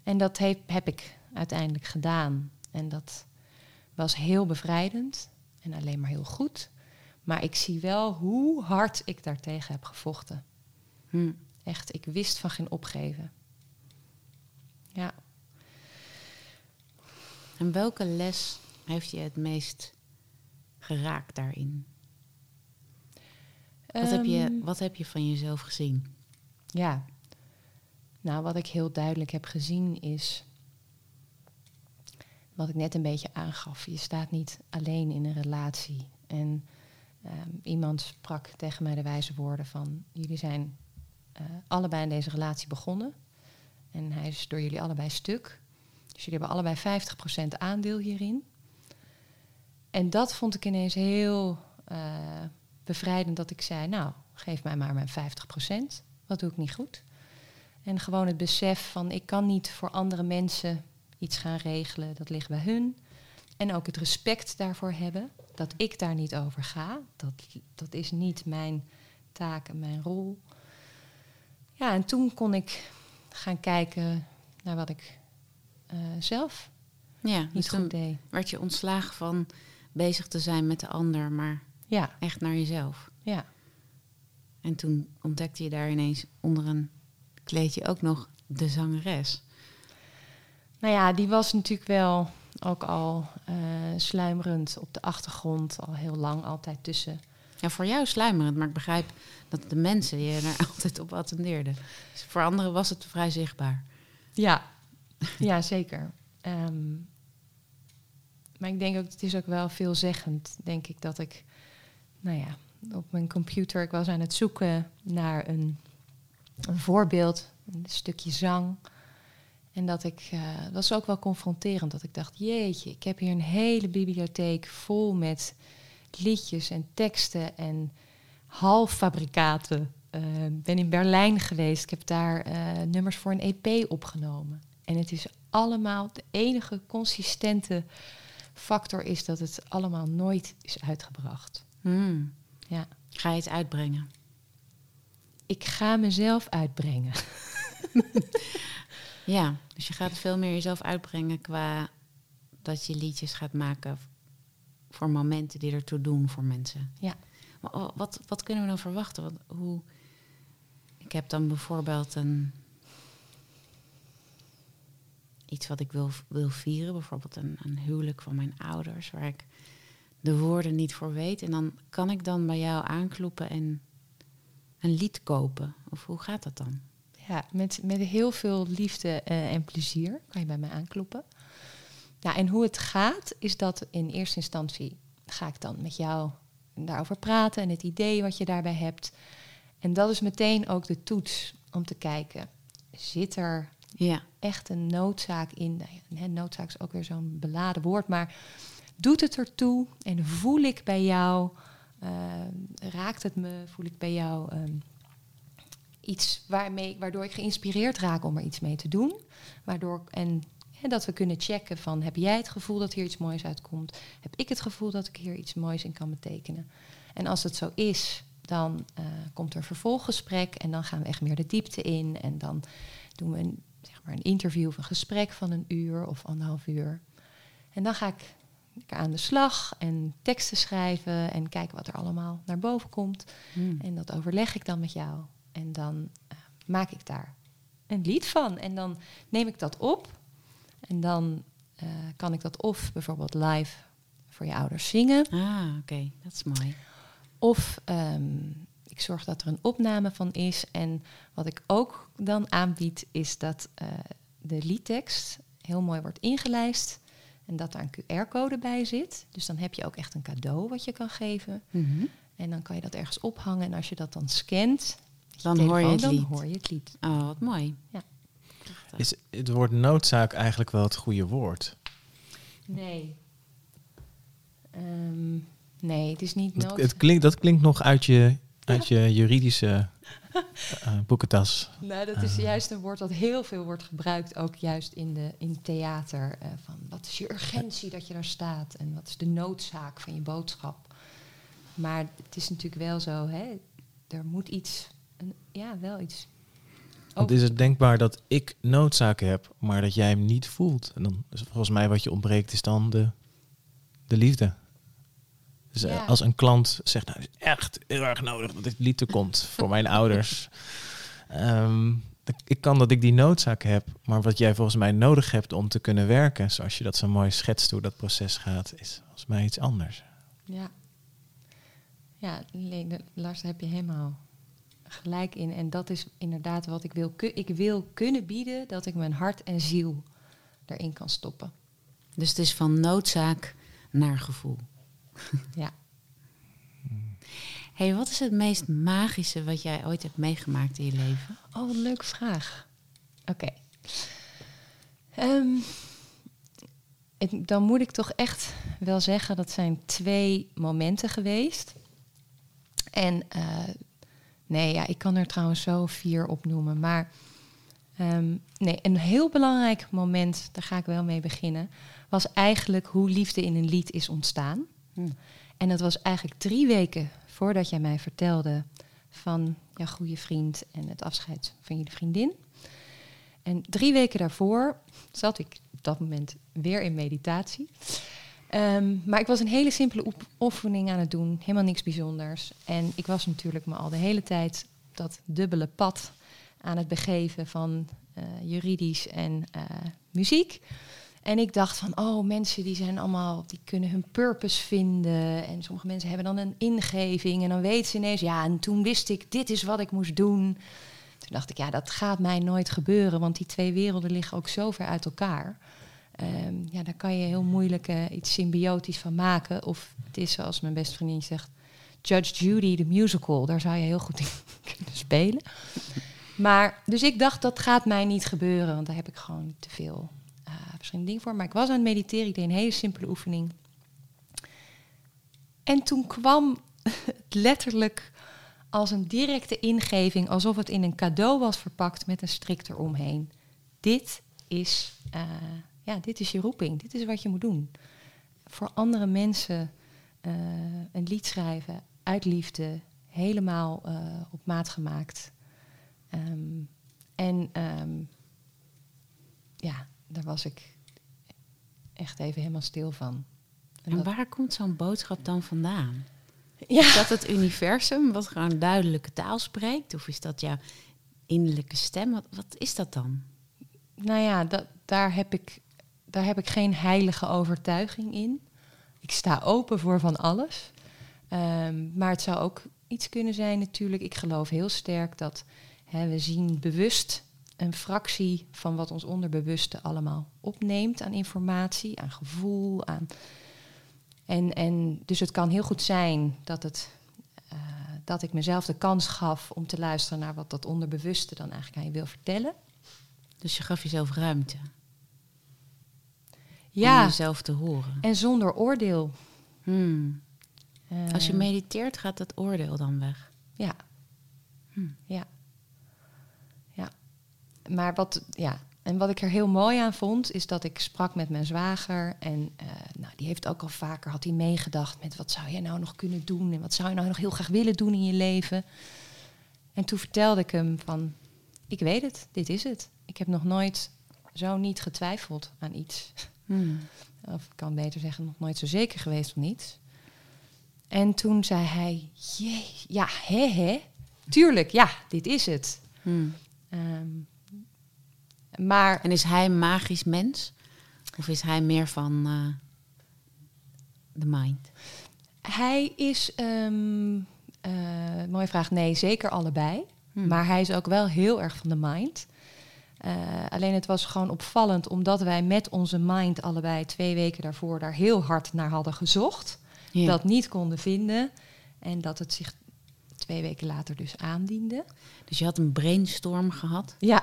En dat heb ik uiteindelijk gedaan. En dat was heel bevrijdend. En alleen maar heel goed. Maar ik zie wel hoe hard ik daartegen heb gevochten. Echt, ik wist van geen opgeven. Ja. En welke les heeft je het meest geraakt daarin? Wat heb je van jezelf gezien? Ja. Nou, wat ik heel duidelijk heb gezien is... wat ik net een beetje aangaf. Je staat niet alleen in een relatie. En... iemand sprak tegen mij de wijze woorden van... jullie zijn allebei in deze relatie begonnen. En hij is door jullie allebei stuk. Dus jullie hebben allebei 50% aandeel hierin. En dat vond ik ineens heel bevrijdend dat ik zei... nou, geef mij maar mijn 50%. Wat doe ik niet goed? En gewoon het besef van... ik kan niet voor andere mensen iets gaan regelen. Dat ligt bij hun. En ook het respect daarvoor hebben... dat ik daar niet over ga. Dat is niet mijn taak en mijn rol. Ja, en toen kon ik gaan kijken naar wat ik zelf niet goed deed. Werd je ontslagen van bezig te zijn met de ander, maar echt naar jezelf. Ja. En toen ontdekte je daar ineens onder een kleedje ook nog de zangeres. Nou ja, die was natuurlijk wel ook al sluimerend op de achtergrond, al heel lang altijd tussen. Ja, voor jou sluimerend, maar ik begrijp dat de mensen je daar altijd op attendeerden. Dus voor anderen was het vrij zichtbaar. Ja, ja zeker. Maar ik denk ook, het is ook wel veelzeggend, denk ik, dat ik, nou ja, op mijn computer, ik was aan het zoeken naar een voorbeeld, een stukje zang. En dat ik, dat was ook wel confronterend, dat ik dacht, jeetje, ik heb hier een hele bibliotheek vol met liedjes en teksten en halffabrikaten. Ben in Berlijn geweest, ik heb daar nummers voor een EP opgenomen. En het is allemaal, de enige consistente factor is dat het allemaal nooit is uitgebracht. Hmm. Ja. Ga je het uitbrengen? Ik ga mezelf uitbrengen. Ja, dus je gaat veel meer jezelf uitbrengen qua dat je liedjes gaat maken voor momenten die ertoe doen voor mensen. Ja. Maar wat kunnen we dan verwachten? Ik heb dan bijvoorbeeld iets wat ik wil vieren, bijvoorbeeld een huwelijk van mijn ouders, waar ik de woorden niet voor weet. En dan kan ik dan bij jou aankloppen en een lied kopen. Of hoe gaat dat dan? Ja, met heel veel liefde en plezier kan je bij mij aankloppen. Ja, en hoe het gaat, is dat in eerste instantie ga ik dan met jou daarover praten en het idee wat je daarbij hebt. En dat is meteen ook de toets om te kijken, zit er echt een noodzaak in? Noodzaak is ook weer zo'n beladen woord, maar doet het ertoe en voel ik bij jou, raakt het me, voel ik bij jou iets waardoor ik geïnspireerd raak om er iets mee te doen. En dat we kunnen checken van, heb jij het gevoel dat hier iets moois uitkomt? Heb ik het gevoel dat ik hier iets moois in kan betekenen? En als dat zo is, dan komt er een vervolggesprek en dan gaan we echt meer de diepte in. En dan doen we een interview of een gesprek van een uur of anderhalf uur. En dan ga ik aan de slag en teksten schrijven en kijken wat er allemaal naar boven komt. Mm. En dat overleg ik dan met jou. En dan maak ik daar een lied van. En dan neem ik dat op. En dan kan ik dat of bijvoorbeeld live voor je ouders zingen. Ah, oké. Dat is mooi. Of ik zorg dat er een opname van is. En wat ik ook dan aanbied is dat de liedtekst heel mooi wordt ingelijst. En dat daar een QR-code bij zit. Dus dan heb je ook echt een cadeau wat je kan geven. Mm-hmm. En dan kan je dat ergens ophangen. En als je dat dan scant, dan hoor je het lied. Oh, wat mooi. Ja. Is het woord noodzaak eigenlijk wel het goede woord? Nee. Nee, het is niet noodzaak. Dat klinkt nog uit je juridische boekentas. Nou, dat is juist een woord dat heel veel wordt gebruikt, ook juist in theater. Van wat is je urgentie dat je daar staat? En wat is de noodzaak van je boodschap? Maar het is natuurlijk wel zo, hè? Er moet iets, wel iets. Want is het denkbaar dat ik noodzaken heb, maar dat jij hem niet voelt? En dan, dus volgens mij wat je ontbreekt is dan de liefde. Dus als een klant zegt, nou, het is echt heel erg nodig dat dit lied er komt voor mijn ouders. Ik kan dat ik die noodzaken heb, maar wat jij volgens mij nodig hebt om te kunnen werken, zoals je dat zo mooi schetst hoe dat proces gaat, is volgens mij iets anders. Ja. Ja, Lars, heb je helemaal gelijk in. En dat is inderdaad wat ik wil. Ik wil kunnen bieden dat ik mijn hart en ziel erin kan stoppen. Dus het is van noodzaak naar gevoel. Ja. Hey, wat is het meest magische wat jij ooit hebt meegemaakt in je leven? Oh, wat een leuke vraag. Oké. Dan moet ik toch echt wel zeggen, dat zijn 2 momenten geweest. En ik kan er trouwens zo 4 op noemen. Maar een heel belangrijk moment, daar ga ik wel mee beginnen, was eigenlijk hoe Liefde in een Lied is ontstaan. En dat was eigenlijk 3 weken voordat jij mij vertelde van jouw goede vriend en het afscheid van jullie vriendin. En 3 weken daarvoor zat ik op dat moment weer in meditatie. Maar ik was een hele simpele oefening aan het doen. Helemaal niks bijzonders. En ik was natuurlijk me al de hele tijd op dat dubbele pad aan het begeven van juridisch en muziek. En ik dacht van, oh, mensen die zijn allemaal, die kunnen hun purpose vinden. En sommige mensen hebben dan een ingeving en dan weten ze ineens, ja, en toen wist ik, dit is wat ik moest doen. Toen dacht ik, ja, dat gaat mij nooit gebeuren, want die twee werelden liggen ook zo ver uit elkaar. Ja, daar kan je heel moeilijk iets symbiotisch van maken. Of het is zoals mijn beste vriendin zegt, Judge Judy, de musical. Daar zou je heel goed in kunnen spelen. Maar, dus ik dacht, dat gaat mij niet gebeuren, want daar heb ik gewoon te veel verschillende dingen voor. Maar ik was aan het mediteren, ik deed een hele simpele oefening. En toen kwam het letterlijk als een directe ingeving, alsof het in een cadeau was verpakt met een strik eromheen. Dit is je roeping, dit is wat je moet doen. Voor andere mensen een lied schrijven, uit liefde, helemaal op maat gemaakt. Daar was ik echt even helemaal stil van. En waar komt zo'n boodschap dan vandaan? Ja. Is dat het universum wat gewoon duidelijke taal spreekt? Of is dat jouw innerlijke stem? Wat is dat dan? Nou ja, daar heb ik geen heilige overtuiging in. Ik sta open voor van alles. Maar het zou ook iets kunnen zijn natuurlijk. Ik geloof heel sterk dat we zien bewust een fractie van wat ons onderbewuste allemaal opneemt aan informatie, aan gevoel. En dus het kan heel goed zijn dat ik mezelf de kans gaf om te luisteren naar wat dat onderbewuste dan eigenlijk aan je wil vertellen. Dus je gaf jezelf ruimte. Ja. Om jezelf te horen. En zonder oordeel. Als je mediteert, gaat dat oordeel dan weg? Ja. Ja. Maar wat ik er heel mooi aan vond, is dat ik sprak met mijn zwager. En die heeft ook al vaker, had hij meegedacht met wat zou jij nou nog kunnen doen? En wat zou je nou nog heel graag willen doen in je leven? En toen vertelde ik hem van, ik weet het, dit is het. Ik heb nog nooit zo niet getwijfeld aan iets. Of ik kan beter zeggen, nog nooit zo zeker geweest van iets. En toen zei hij, tuurlijk, ja, dit is het. Maar en is hij een magisch mens? Of is hij meer van de mind? Hij is, mooie vraag, nee, zeker allebei. Maar hij is ook wel heel erg van de mind. Alleen het was gewoon opvallend, omdat wij met onze mind allebei 2 weken daarvoor daar heel hard naar hadden gezocht. Ja. Dat niet konden vinden en dat het zich 2 weken later dus aandiende. Dus je had een brainstorm gehad? Ja.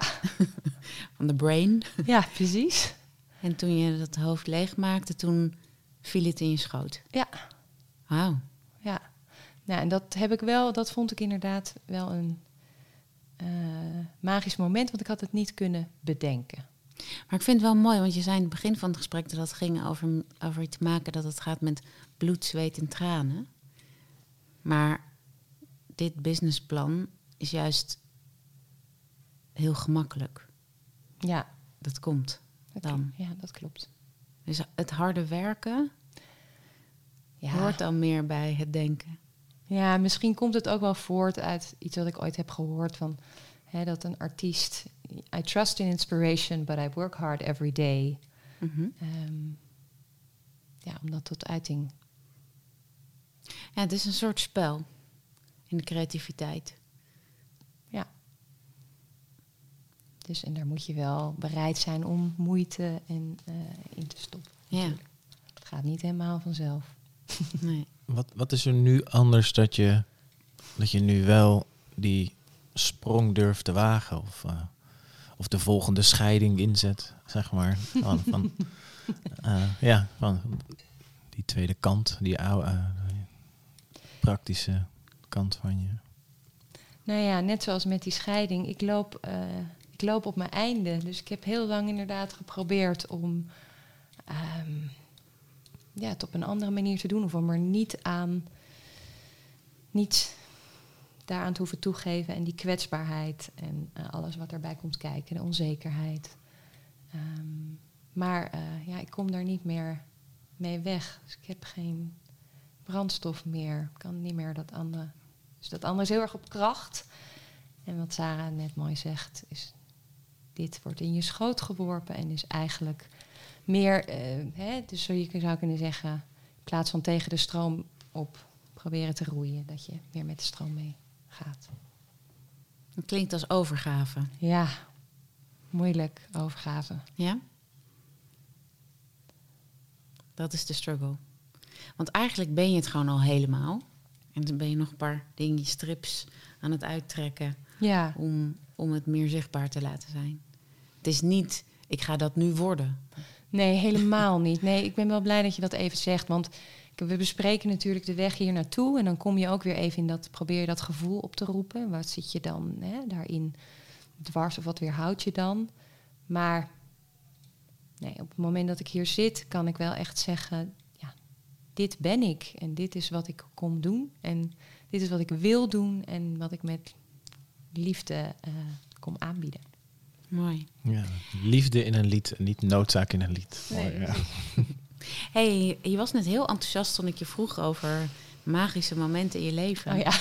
Van de brain? Ja, precies. En toen je dat hoofd leegmaakte, toen viel het in je schoot? Ja. Wauw. Ja. Nou, en dat vond ik inderdaad wel een magisch moment, want ik had het niet kunnen bedenken. Maar ik vind het wel mooi, want je zei in het begin van het gesprek dat het ging over te maken dat het gaat met bloed, zweet en tranen. Maar dit businessplan is juist heel gemakkelijk. Ja. Dat komt dan. Ja, dat klopt. Dus het harde werken hoort dan meer bij het denken. Ja, misschien komt het ook wel voort uit iets wat ik ooit heb gehoord van dat een artiest, I trust in inspiration, but I work hard every day. Om dat tot uiting. Ja, het is een soort spel in de creativiteit. Ja. Dus en daar moet je wel bereid zijn om moeite en in te stoppen. Ja. Het gaat niet helemaal vanzelf. Nee. Wat is er nu anders dat je nu wel die sprong durft te wagen? Of de volgende scheiding inzet, zeg maar. Van die tweede kant, die oude praktische kant van je. Nou ja, net zoals met die scheiding. Ik loop op mijn einde. Dus ik heb heel lang inderdaad geprobeerd om het op een andere manier te doen. Of om er niet daaraan te hoeven toegeven. En die kwetsbaarheid en alles wat erbij komt kijken. De onzekerheid. Maar ik kom daar niet meer mee weg. Dus ik heb geen brandstof meer. Ik kan niet meer dat andere. Dus dat andere is heel erg op kracht. En wat Sara net mooi zegt, is dit wordt in je schoot geworpen en is eigenlijk meer, dus zou kunnen zeggen, in plaats van tegen de stroom op proberen te roeien, dat je meer met de stroom mee gaat. Dat klinkt als overgave. Ja, moeilijk overgave. Ja? Dat is de struggle. Want eigenlijk ben je het gewoon al helemaal. En dan ben je nog een paar dingetjes, strips aan het uittrekken. Ja. Om het meer zichtbaar te laten zijn. Het is niet, ik ga dat nu worden. Nee, helemaal niet. Nee, ik ben wel blij dat je dat even zegt. Want we bespreken natuurlijk de weg hier naartoe. En dan kom je ook weer even in dat, probeer je dat gevoel op te roepen. Wat zit je dan daarin dwars of wat weerhoudt je dan? Maar nee, op het moment dat ik hier zit, kan ik wel echt zeggen, ja, dit ben ik. En dit is wat ik kom doen. En dit is wat ik wil doen. En wat ik met liefde kom aanbieden. Mooi. Ja, liefde in een lied en niet noodzaak in een lied. Nee. Mooi, ja. Hey, je was net heel enthousiast toen ik je vroeg over magische momenten in je leven. Oh ja.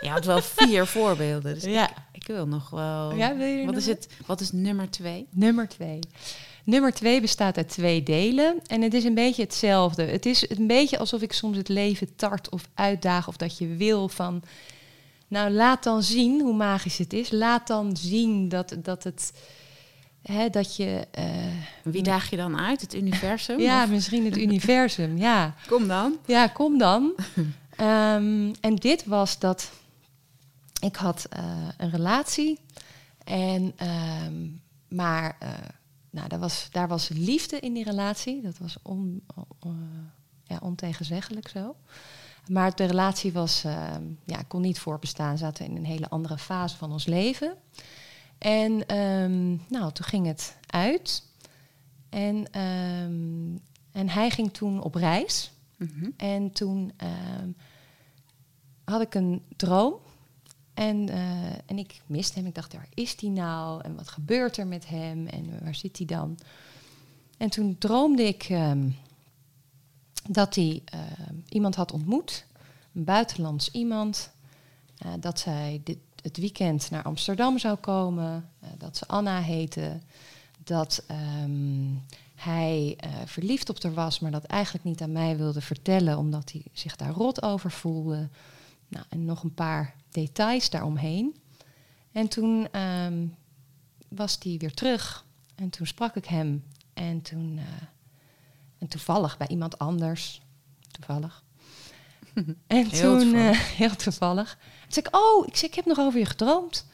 Je had wel 4 voorbeelden. Dus ja. Ik wil nog wel. Ja, wil je wat is nummer 2? Nummer 2 bestaat uit 2 delen. En het is een beetje hetzelfde. Het is een beetje alsof ik soms het leven tart of uitdaag. Of dat je wil van, nou, laat dan zien hoe magisch het is. Laat dan zien dat het, dat je... Wie daag je dan uit? Het universum? Ja, of? Misschien het universum, ja. Kom dan. Ja, kom dan. En dit was dat... Ik had een relatie. En, daar was liefde in die relatie. Dat was ontegenzeggelijk zo. Maar de relatie was, kon niet voortbestaan. We zaten in een hele andere fase van ons leven. En toen ging het uit. En hij ging toen op reis. Mm-hmm. En toen had ik een droom. En ik miste hem. Ik dacht, waar is hij nou? En wat gebeurt er met hem? En waar zit hij dan? En toen droomde ik... dat hij iemand had ontmoet, een buitenlands iemand. Dat zij het weekend naar Amsterdam zou komen. Dat ze Anna heette. Dat hij verliefd op haar was, maar dat eigenlijk niet aan mij wilde vertellen, omdat hij zich daar rot over voelde. Nou, en nog een paar details daaromheen. En toen was hij weer terug. En toen sprak ik hem. En toen... En toevallig bij iemand anders. Toevallig. En heel toen, toevallig. Heel toevallig. Toen zei ik, ik heb nog over je gedroomd.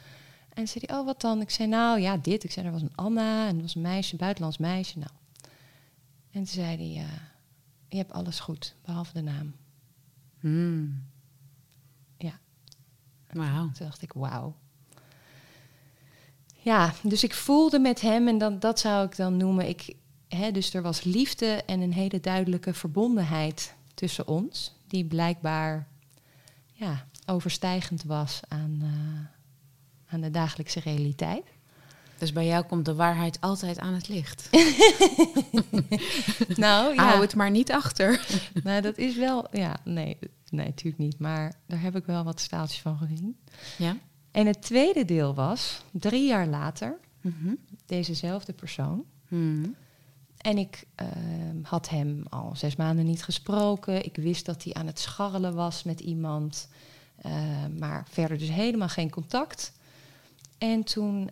En zei hij, wat dan? Ik zei, nou ja, dit. Ik zei, er was een Anna en er was een meisje, een buitenlands meisje. Nou. En toen zei hij, je hebt alles goed, behalve de naam. Ja. Wauw. Toen dacht ik, wauw. Ja, dus ik voelde met hem, en dat zou ik dan noemen... dus er was liefde en een hele duidelijke verbondenheid tussen ons, die blijkbaar overstijgend was aan de dagelijkse realiteit. Dus bij jou komt de waarheid altijd aan het licht. Nou, ja. Hou het maar niet achter. Nou, dat is wel, nee, natuurlijk niet. Maar daar heb ik wel wat staaltjes van gezien. Ja. En het tweede deel was 3 jaar later, dezezelfde persoon. Mm-hmm. En ik had hem al 6 maanden niet gesproken. Ik wist dat hij aan het scharrelen was met iemand. Maar verder dus helemaal geen contact. En toen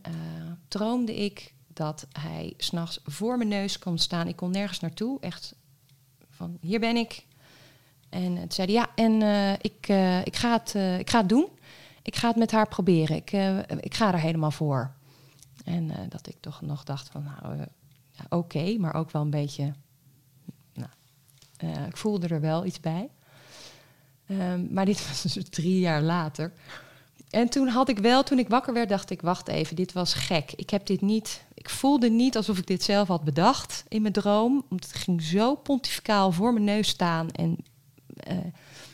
droomde ik dat hij 's nachts voor mijn neus kon staan. Ik kon nergens naartoe. Echt van, hier ben ik. En het zei hij, ik ga het doen. Ik ga het met haar proberen. Ik ga er helemaal voor. En dat ik toch nog dacht van, nou... Oké, maar ook wel een beetje... Nou, ik voelde er wel iets bij. Maar dit was dus 3 jaar later. En toen ik wakker werd, dacht ik... Wacht even, dit was gek. Ik voelde niet alsof ik dit zelf had bedacht in mijn droom. Want het ging zo pontificaal voor mijn neus staan. En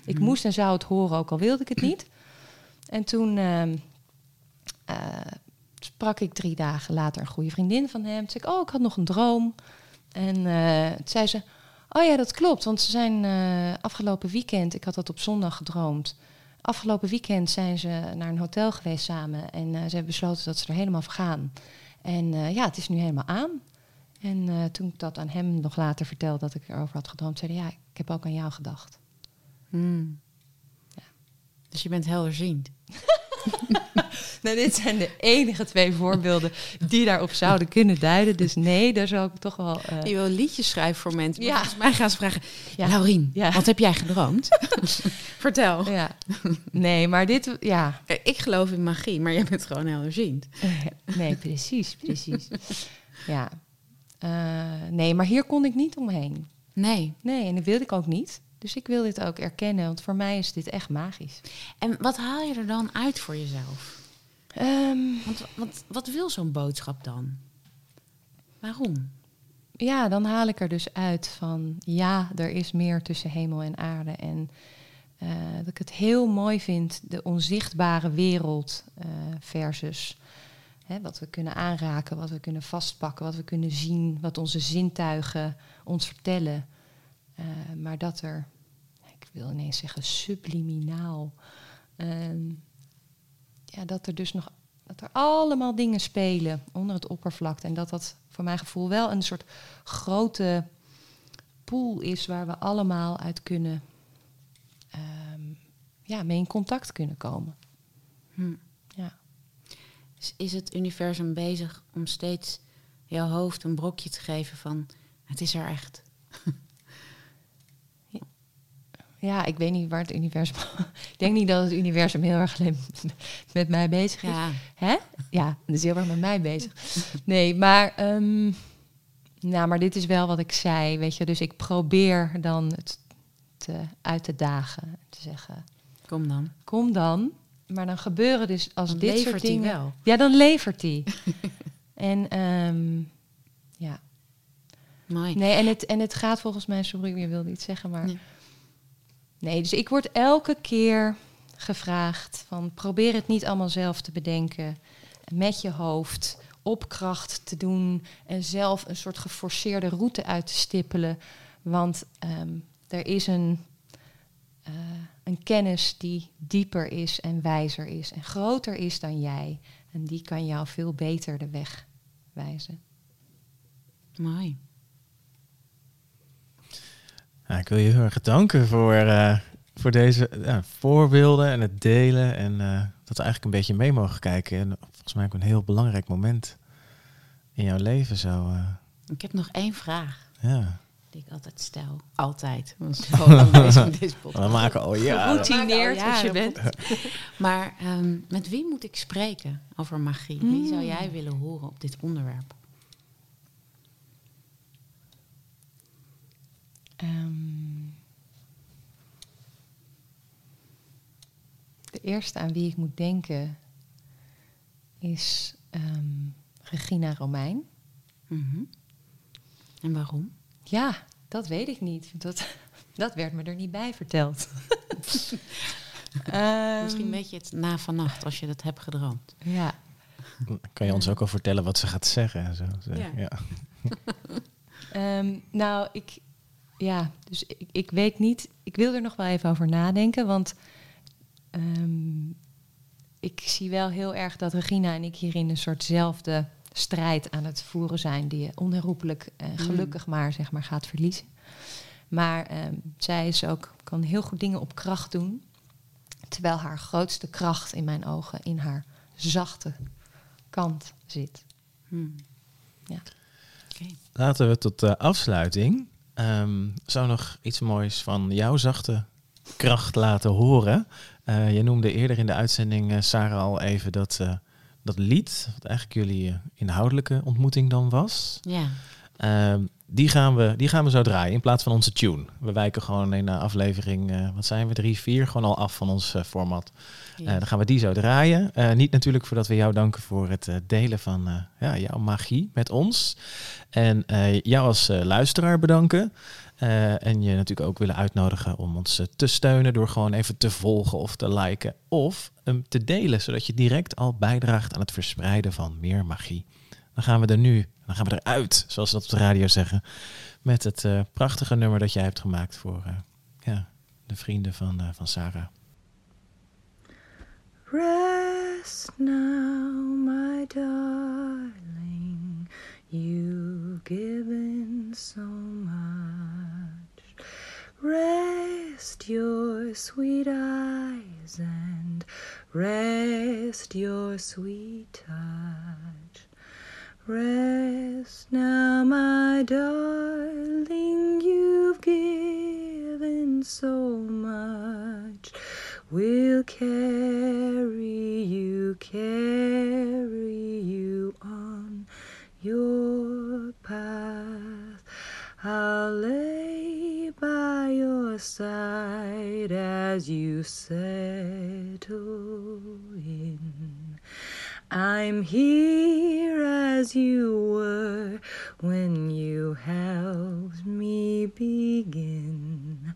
ik moest en zou het horen, ook al wilde ik het niet. En toen... sprak ik 3 dagen later een goede vriendin van hem. Toen zei ik, ik had nog een droom. En toen zei ze, Oh ja, dat klopt, want ze zijn afgelopen weekend... Ik had dat op zondag gedroomd. Afgelopen weekend zijn ze naar een hotel geweest samen... en ze hebben besloten dat ze er helemaal voor gaan. En ja, het is nu helemaal aan. En toen ik dat aan hem nog later vertelde dat ik erover had gedroomd... zei hij, ja, ik heb ook aan jou gedacht. Hmm. Ja. Dus je bent helderziend. Nou, dit zijn de enige twee voorbeelden die daarop zouden kunnen duiden. Dus nee, daar zou ik toch wel... Je wil liedjes schrijven voor mensen. Ja. Volgens mij gaan ze vragen, ja. Laurien, ja. Wat heb jij gedroomd? Vertel. Ja. Nee, maar dit... Ja. Ik geloof in magie, maar jij bent gewoon helderziend. Nee, precies. Ja. Nee, maar hier kon ik niet omheen. Nee, en dat wilde ik ook niet. Dus ik wil dit ook erkennen, want voor mij is dit echt magisch. En wat haal je er dan uit voor jezelf? Want wat wil zo'n boodschap dan? Waarom? Ja, dan haal ik er dus uit van... ja, er is meer tussen hemel en aarde. En dat ik het heel mooi vind... de onzichtbare wereld versus... wat we kunnen aanraken, wat we kunnen vastpakken... wat we kunnen zien, wat onze zintuigen ons vertellen... maar dat er, ik wil ineens zeggen subliminaal, dat er dus nog, dat er allemaal dingen spelen onder het oppervlak. En dat voor mijn gevoel wel een soort grote pool is waar we allemaal uit kunnen, mee in contact kunnen komen. Ja. Dus is het universum bezig om steeds jouw hoofd een brokje te geven van, het is er echt. Ja, ik weet niet waar het universum... Ik denk niet dat het universum heel erg alleen met mij bezig is. Ja, hè? Ja, het is heel erg met mij bezig. Nee, maar... maar dit is wel wat ik zei, weet je. Dus ik probeer dan het uit te dagen. Te zeggen... Kom dan. Maar dan gebeuren dus als dan dit soort dingen... Wel. Ja, dan levert hij. En... ja. Mooi. Nee, en het gaat volgens mij... Sorry, je wilde iets zeggen, maar... Nee. Nee, dus ik word elke keer gevraagd van probeer het niet allemaal zelf te bedenken. Met je hoofd, op kracht te doen en zelf een soort geforceerde route uit te stippelen. Want er is een kennis die dieper is en wijzer is en groter is dan jij. En die kan jou veel beter de weg wijzen. Mooi. Nou, ik wil je heel erg bedanken voor deze voorbeelden en het delen. En dat we eigenlijk een beetje mee mogen kijken. En volgens mij ook een heel belangrijk moment in jouw leven. Zo, Ik heb nog één vraag. Ja. Die ik altijd stel. Altijd. We maken al jaren. Geroutineerd als je bent. Maar met wie moet ik spreken over magie? Wie zou jij willen horen op dit onderwerp? De eerste aan wie ik moet denken is Regina Romeijn. Mm-hmm. En waarom? Ja, dat weet ik niet. Dat werd me er niet bij verteld. Misschien weet je het na vannacht als je dat hebt gedroomd. Ja. Kan je ons ook al vertellen wat ze gaat zeggen? En zo. Ja. Ja, dus ik weet niet... Ik wil er nog wel even over nadenken, want ik zie wel heel erg dat Regina en ik hierin een soortzelfde strijd aan het voeren zijn, die je onherroepelijk gelukkig maar, zeg maar, gaat verliezen. Maar zij is ook, kan heel goed dingen op kracht doen, terwijl haar grootste kracht in mijn ogen in haar zachte kant zit. Ja. Okay. Laten we tot afsluiting... zou nog iets moois van jouw zachte kracht laten horen. Je noemde eerder in de uitzending, Sara, al even dat lied... wat eigenlijk jullie inhoudelijke ontmoeting dan was. Ja. Die gaan we zo draaien in plaats van onze tune. We wijken gewoon in aflevering, 3, 4... gewoon al af van ons format. Ja. Dan gaan we die zo draaien. Niet natuurlijk voordat we jou danken voor het delen van jouw magie met ons. En jou als luisteraar bedanken. En je natuurlijk ook willen uitnodigen om ons te steunen... door gewoon even te volgen of te liken of hem te delen... zodat je direct al bijdraagt aan het verspreiden van meer magie. Dan gaan we er nu, dan gaan we eruit, zoals ze dat op de radio zeggen. Met het prachtige nummer dat jij hebt gemaakt voor de vrienden van Sara. Rest now, my darling, you've given so much. Rest your sweet eyes and rest your sweet touch. Rest now, my darling, you've given so much. We'll carry you on your path. I'll lay by your side as you settle in. I'm here as you were when you helped me begin.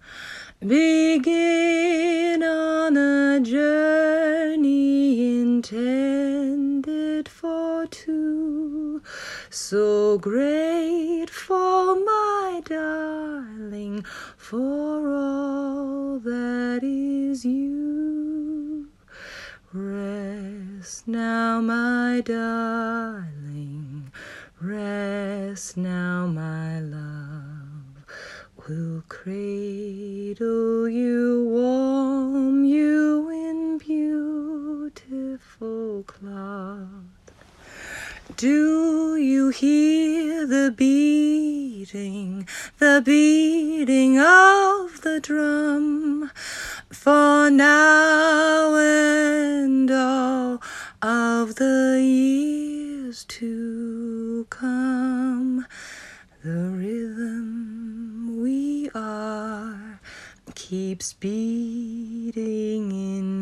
Begin on a journey intended for two. So grateful, my darling, for all that is you. Rest now, my darling, rest now, my love. We'll cradle you, warm you in beautiful cloth. Do you hear the beating of the drum? For now and all of the years to come, the rhythm we are keeps beating in